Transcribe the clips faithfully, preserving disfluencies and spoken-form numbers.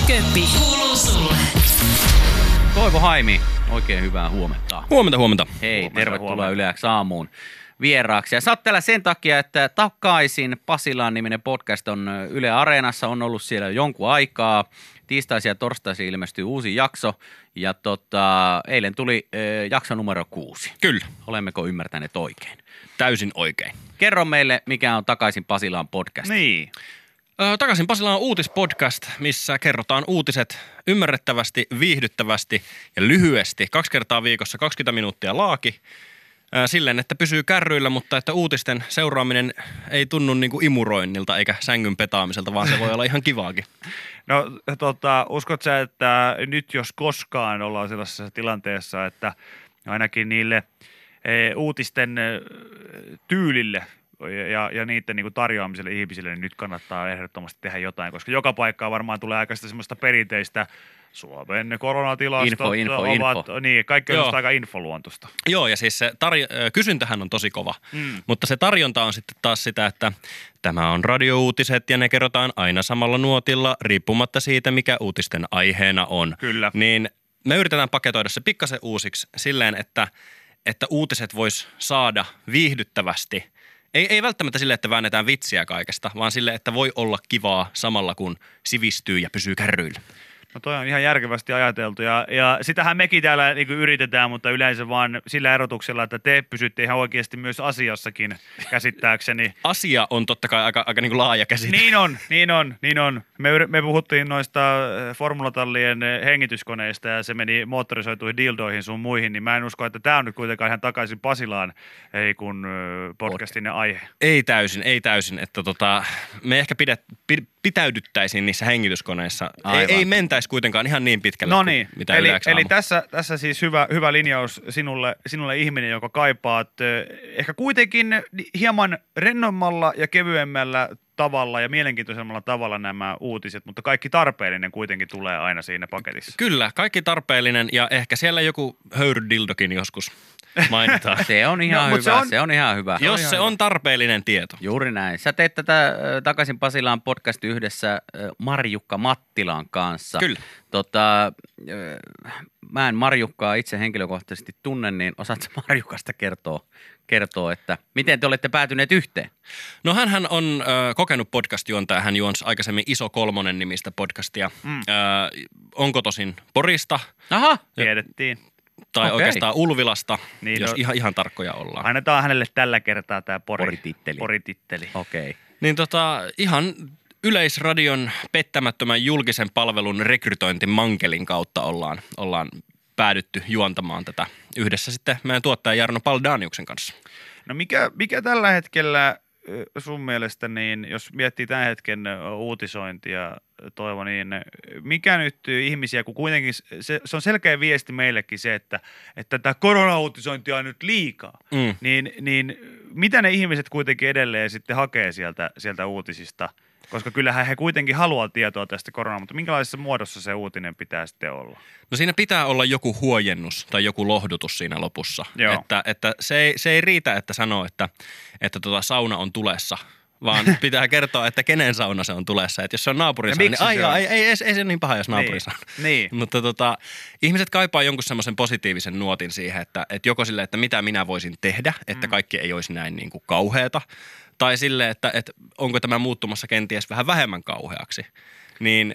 ja Köpi kuuluu sulle. Toivo Haimi, oikein hyvää huomenta. Huomenta, huomenta. Hei, huomenta, tervetuloa huomenta. YleX Aamuun vieraaksi. Ja sä oot täällä sen takia, että Takaisin Pasilaan -niminen podcast on Yle Areenassa, on ollut siellä jonkun aikaa. Tiistaisia ja torstaisia ilmestyy uusi jakso ja tota, eilen tuli e, jakso numero kuusi. Kyllä. Olemmeko ymmärtäneet oikein? Täysin oikein. Kerro meille, mikä on Takaisin Pasilaan -podcast. Niin. Ö, Takaisin Pasilaan on uutispodcast, missä kerrotaan uutiset ymmärrettävästi, viihdyttävästi ja lyhyesti. Kaksi kertaa viikossa kaksikymmentä minuuttia laaki. Silleen, että pysyy kärryillä, mutta että uutisten seuraaminen ei tunnu niin kuin imuroinnilta eikä sängyn petaamiselta, vaan se voi olla ihan kivaakin. No tota, uskot sä, että nyt jos koskaan ollaan sellaisessa tilanteessa, että ainakin niille e, uutisten tyylille ja, ja niiden niin kuin tarjoamiselle ihmisille, niin nyt kannattaa ehdottomasti tehdä jotain, koska joka paikkaan varmaan tulee aika sitä semmoista perinteistä Suomen koronatilastot info, info, ovat, info. Niin, kaikki on aika infoluontosta. Joo, ja siis se tarjo- kysyntähän on tosi kova, mm. mutta se tarjonta on sitten taas sitä, että tämä on radiouutiset ja ne kerrotaan aina samalla nuotilla, riippumatta siitä, mikä uutisten aiheena on. Kyllä. Niin me yritetään paketoida se pikkasen uusiksi silleen, että, että uutiset vois saada viihdyttävästi. Ei, ei välttämättä sille, että väännetään vitsiä kaikesta, vaan sille, että voi olla kivaa samalla, kun sivistyy ja pysyy kärryillä. No toi on ihan järkevästi ajateltu ja, ja sitähän mekin täällä niin kuin yritetään, mutta yleensä vaan sillä erotuksella, että te pysytte ihan oikeasti myös asiassakin käsittääkseni. Asia on totta kai aika, aika niin kuin laaja käsite. Niin on, niin on, niin on. Me, me puhuttiin noista formulatallien hengityskoneista ja se meni moottorisoituihin dildoihin sun muihin, niin mä en usko, että tää on nyt kuitenkaan ihan Takaisin Pasilaan, ei kun podcastin aihe. Ei täysin, ei täysin, että tota, me ehkä pidet, pid, pitäydyttäisiin niissä hengityskoneissa. Aivan. Ei, ei mentäisi kuitenkaan ihan niin pitkälle. No niin, eli, eli tässä, tässä siis hyvä, hyvä linjaus sinulle, sinulle ihminen, joka kaipaat ehkä kuitenkin hieman rennommalla ja kevyemmällä tavalla ja mielenkiintoisemmalla tavalla nämä uutiset, mutta kaikki tarpeellinen kuitenkin tulee aina siinä paketissa. Kyllä, kaikki tarpeellinen ja ehkä siellä joku höyrydildokin joskus mainitaan. Se on ihan no, hyvä, se on, se on ihan hyvä. Jos se on, se on tarpeellinen tieto. Juuri näin. Sä teet tätä Takaisin Pasilaan -podcast yhdessä Marjukka Mattilan kanssa. Kyllä. Tota, mä en Marjukkaa itse henkilökohtaisesti tunne, niin osaatko Marjukasta kertoa, kertoa, että miten te olette päätyneet yhteen? No hänhän on ö, kokenut podcast-juontaja. Hän juonsi aikaisemmin Iso Kolmonen -nimistä podcastia. Mm. Ö, onko tosin Porista? Aha, tiedettiin. Tai okay. Oikeastaan Ulvilasta, niin, jos no, ihan, ihan tarkkoja ollaan. Annetaan hänelle tällä kertaa tämä Pori-titteli. Pori-titteli. Okei. Okay. Niin tota, ihan Yleisradion pettämättömän julkisen palvelun rekrytointimankelin kautta ollaan, ollaan päädytty juontamaan tätä yhdessä sitten meidän tuottaja Jarno Paldaniuksen kanssa. No mikä, mikä tällä hetkellä sun mielestä, niin jos miettii tämän hetken uutisointia, Toivo, niin mikä nyt ihmisiä, kun kuitenkin se, se on selkeä viesti meillekin se, että, että tämä koronauutisointia on nyt liikaa, mm. niin, niin mitä ne ihmiset kuitenkin edelleen sitten hakee sieltä, sieltä uutisista? Koska kyllähän he kuitenkin haluaa tietoa tästä koronaa, mutta minkälaisessa muodossa se uutinen pitää sitten olla? No siinä pitää olla joku huojennus tai joku lohdutus siinä lopussa. Että, että se, ei, se ei riitä, että sanoo, että, että tota sauna on tulessa, vaan pitää kertoa, että kenen sauna se on tulessa. Että jos se on naapurissa, niin ai, ai, ei, ei, ei se ole niin paha, jos naapurissa niin. niin. Mutta tota, ihmiset kaipaa jonkun semmoisen positiivisen nuotin siihen, että, että joko sille, että mitä minä voisin tehdä, että mm. kaikki ei olisi näin niin kuin kauheata. Tai sille, että, että onko tämä muuttumassa kenties vähän vähemmän kauheaksi. Niin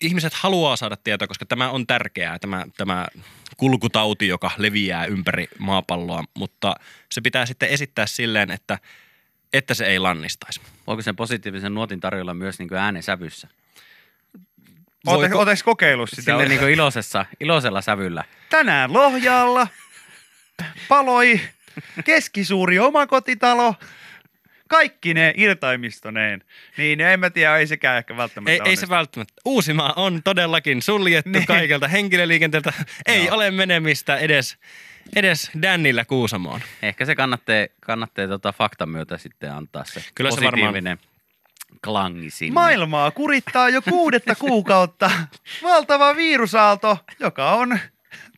ihmiset haluaa saada tietoa, koska tämä on tärkeää, tämä, tämä kulkutauti, joka leviää ympäri maapalloa. Mutta se pitää sitten esittää silleen, että, että se ei lannistaisi. Voiko sen positiivisen nuotin tarjolla myös niin kuin äänen sävyssä? Voiko... Oletko kokeillut sitä? Silleen niin kuin iloisessa, iloisella sävyllä. Tänään Lohjalla paloi keskisuuri omakotitalo. Kaikki ne irtaimistoneen, niin en mä tiedä, ei sekään ehkä välttämättä Ei, ei se välttämättä. Uusimaa on todellakin suljettu niin. Kaikelta henkilöliikenteeltä. Ei no. ole menemistä edes, edes Dännillä Kuusamoon. Ehkä se kannattaa kannattaa tota faktan myötä sitten antaa se Kyllä positiivinen se varmaan... klangi sinne. Maailmaa kurittaa jo kuudetta kuukautta valtava virusaalto, joka on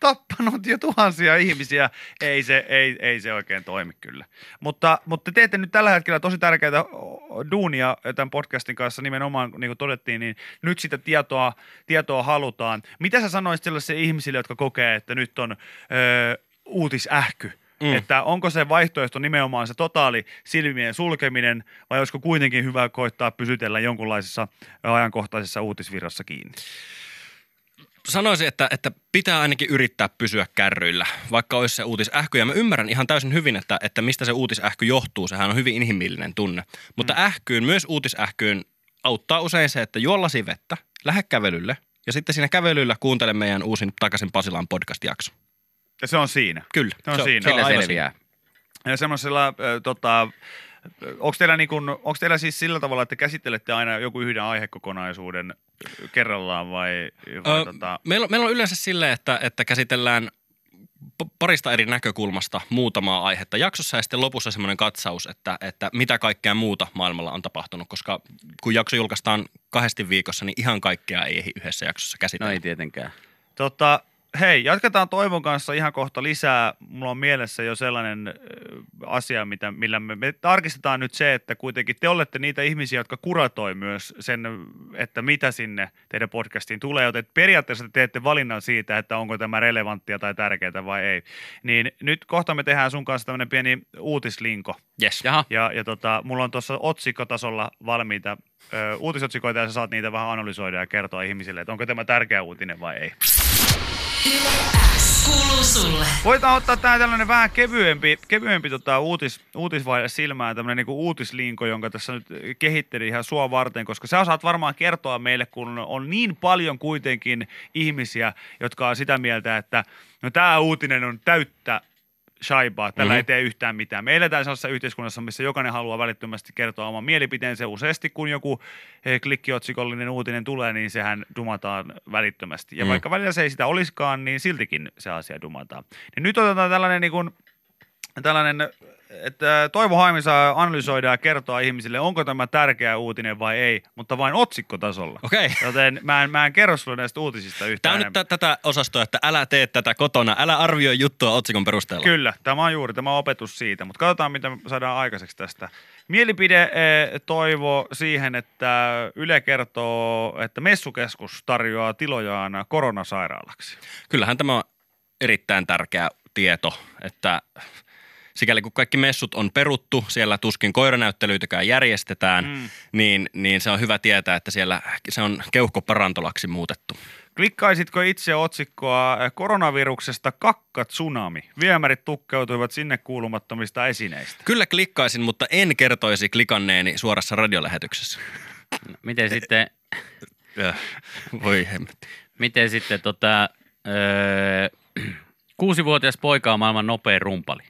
tappanut jo tuhansia ihmisiä. Ei se, ei, ei se oikein toimi kyllä. Mutta, mutta te teette nyt tällä hetkellä tosi tärkeää duunia tämän podcastin kanssa nimenomaan, niin kuin todettiin, niin nyt sitä tietoa, tietoa halutaan. Mitä sä sanoisit sellaisille ihmisille, jotka kokee, että nyt on ö, uutisähky? Mm. Että onko se vaihtoehto nimenomaan se totaali silmien sulkeminen vai olisiko kuitenkin hyvä koittaa pysytellä jonkunlaisessa ajankohtaisessa uutisvirrassa kiinni? Sanoisin, että, että pitää ainakin yrittää pysyä kärryillä, vaikka olisi se uutisähky. Ja mä ymmärrän ihan täysin hyvin, että, että mistä se uutisähky johtuu. Sehän on hyvin inhimillinen tunne. Mutta mm. ähkyyn, myös uutisähkyyn auttaa usein se, että juo lasi vettä, lähde kävelylle ja sitten siinä kävelyllä kuuntele meidän uusin Takaisin Pasilaan podcast-jakso. Ja se on siinä. Kyllä. Se on se, siinä. Sillä selviää. Ja semmoisella, äh, tota, onko teillä, niin kun, onko teillä siis sillä tavalla, että käsittelette aina joku yhden aihekokonaisuuden kerrallaan vai? vai öö, tota... meillä, meillä on yleensä silleen, että, että käsitellään parista eri näkökulmasta muutamaa aihetta jaksossa ja sitten lopussa semmoinen katsaus, että, että mitä kaikkea muuta maailmalla on tapahtunut, koska kun jakso julkaistaan kahdesti viikossa, niin ihan kaikkea ei ehdi yhdessä jaksossa käsitellä. No ei tietenkään. Tota... Hei, jatketaan Toivon kanssa ihan kohta lisää. Mulla on mielessä jo sellainen asia, mitä, millä me, me tarkistetaan nyt se, että kuitenkin te olette niitä ihmisiä, jotka kuratoi myös sen, että mitä sinne teidän podcastiin tulee. Joten periaatteessa te teette valinnan siitä, että onko tämä relevanttia tai tärkeää vai ei. Niin nyt kohta me tehdään sun kanssa tämmöinen pieni uutislinko. Yes. Jaha. Ja, ja tota, mulla on tuossa otsikkotasolla valmiita ö, uutisotsikoita ja sä saat niitä vähän analysoida ja kertoa ihmisille, että onko tämä tärkeä uutinen vai ei. YleX kuuluu sulle. Voitaan ottaa tähän tällainen vähän kevyempi, kevyempi tota uutis, uutisvaihde silmään, tämmöinen niinku uutislinko, jonka tässä nyt kehittelin ihan sua varten, koska sä osaat varmaan kertoa meille, kun on niin paljon kuitenkin ihmisiä, jotka on sitä mieltä, että no tää uutinen on täyttä shaibaa, tällä mm-hmm. ei tee yhtään mitään. Me eletään sellaisessa yhteiskunnassa, missä jokainen haluaa välittömästi kertoa oman mielipiteensä. Useasti kun joku klikkiotsikollinen uutinen tulee, niin sehän dumataan välittömästi. Ja mm. vaikka välillä se ei sitä olisikaan, niin siltikin se asia dumataan. Ja nyt otetaan tällainen, niin kuin, tällainen että Toivo Haimi saa analysoida ja kertoa ihmisille, onko tämä tärkeä uutinen vai ei, mutta vain otsikkotasolla. Okay. Joten mä en, mä en kerro sulle näistä uutisista yhtään. Tämä on enemmän. Nyt t- tätä osastoa, että älä tee tätä kotona, älä arvioi juttua otsikon perusteella. Kyllä, tämä on juuri, tämä on opetus siitä, mutta katsotaan, mitä saadaan aikaiseksi tästä. Mielipide Toivo siihen, että Yle kertoo, että Messukeskus tarjoaa tilojaan koronasairaalaksi. Kyllähän tämä on erittäin tärkeä tieto, että... Sikäli kun kaikki messut on peruttu, siellä tuskin koiranäyttelyitäkään järjestetään, mm. niin, niin se on hyvä tietää, että siellä se on keuhkoparantolaksi muutettu. Klikkaisitko itse otsikkoa koronaviruksesta kakka-tsunami? Viemärit tukkeutuivat sinne kuulumattomista esineistä. Kyllä klikkaisin, mutta en kertoisi klikanneeni suorassa radiolähetyksessä. No, miten sitten... Voi hemmetti. Miten sitten tota... Öö, kuusivuotias poika on maailman nopein rumpali.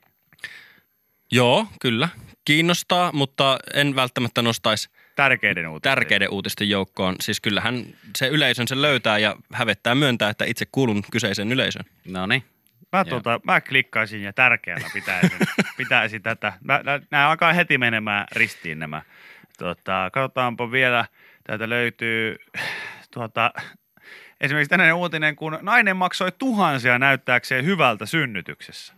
Joo, kyllä. Kiinnostaa, mutta en välttämättä nostaisi tärkeiden uutisten, tärkeiden uutisten joukkoon. Siis kyllähän se yleisön sen löytää ja hävettää myöntää, että itse kuulun kyseisen yleisön. No niin. Mä, tuota, mä klikkaisin ja tärkeänä pitäisin, pitäisin tätä. Mä, nämä alkaa heti menemään ristiin nämä. Tuota, katsotaanpa vielä. Täältä löytyy tuota, esimerkiksi tänään uutinen, kun nainen maksoi tuhansia näyttääkseen hyvältä synnytyksessä.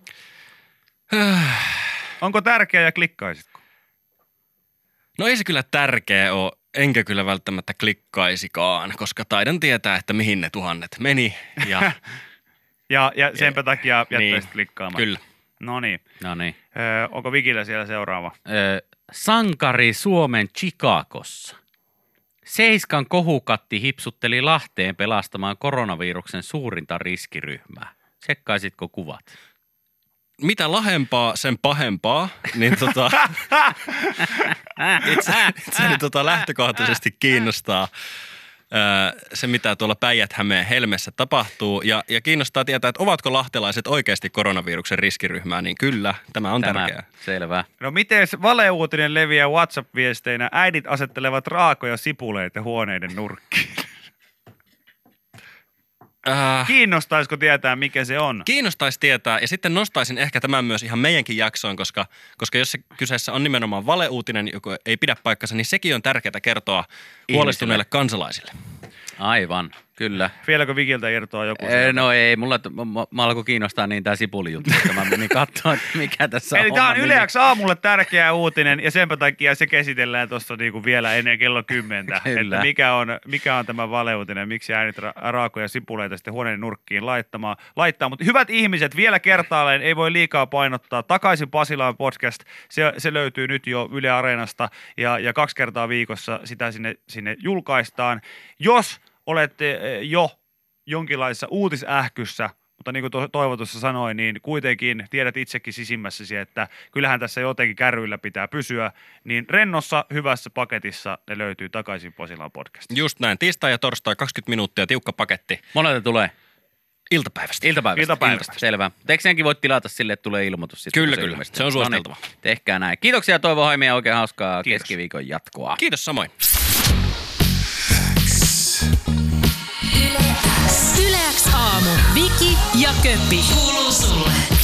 Onko tärkeä ja klikkaisitko? No ei se kyllä tärkeä ole, enkä kyllä välttämättä klikkaisikaan, koska taidan tietää, että mihin ne tuhannet meni. Ja, ja, ja senpä ja, takia jättäisit niin, klikkaamaan. Kyllä. No niin. Öö, onko Vikillä siellä seuraava? Öö, sankari Suomen Chicagossa. Seiskan kohukatti hipsutteli Lahteen pelastamaan koronaviruksen suurinta riskiryhmää. Tsekkaisitko kuvat? Mitä lahempaa, sen pahempaa, niin tota, itse, itseäni tota lähtökohtaisesti kiinnostaa öö, se, mitä tuolla Päijät-Hämeen Helmessä tapahtuu. Ja, ja kiinnostaa tietää, että ovatko lahtelaiset oikeasti koronaviruksen riskiryhmää, niin kyllä, tämä on tämä, tärkeää. Selvä. No miten valeuutinen leviää WhatsApp-viesteinä? Äidit asettelevat raakoja sipuleita huoneiden nurkkiin. Kiinnostaisiko tietää, mikä se on? Kiinnostaisi tietää ja sitten nostaisin ehkä tämän myös ihan meidänkin jaksoon, koska, koska jos se kyseessä on nimenomaan valeuutinen, joka ei pidä paikkansa, niin sekin on tärkeää kertoa huolestuneille kansalaisille. Aivan. Kyllä. Vieläkö Vikiltä irtoaa joku? Ee, no ei, mulla mä alkoi kiinnostaa niin tämä sipulijuttu, että mä menin katsoa, että mikä tässä on. Eli tämä on YleX Aamulle tärkeä uutinen, ja senpä takia se käsitellään tuossa niinku vielä ennen kello kymmentä. Että mikä on, mikä on tämä valeuutinen, miksi äänit ra- raakoja sipuleita sitten huoneen nurkkiin laittamaan, laittaa. Mutta hyvät ihmiset, vielä kertaalleen ei voi liikaa painottaa. Takaisin Pasilaan podcast, se, se löytyy nyt jo Yle Areenasta, ja, ja kaksi kertaa viikossa sitä sinne, sinne julkaistaan. Jos olette jo jonkinlaisessa uutisähkyssä, mutta niin kuin Toivo tuossa sanoi, niin kuitenkin tiedät itsekin sisimmässäsi, että kyllähän tässä jotenkin kärryillä pitää pysyä, niin rennossa, hyvässä paketissa ne löytyy Takaisin Pasilaan podcastissa. Just näin, tiistai ja torstai kaksikymmentä minuuttia, tiukka paketti. Monelta tulee? Iltapäivästä. Iltapäivästä. Iltapäivästä. Selvä. Tekseenkin voit tilata sille, että tulee ilmoitus. Sitten, kyllä, kyllä. Se on suositeltava. No niin, tehkää näin. Kiitoksia Toivo Haimi ja oikein hauskaa Kiitos. Keskiviikon jatkoa. Kiitos samoin. YleX Aamu. Viki ja Köpi. Kuuluu sulle.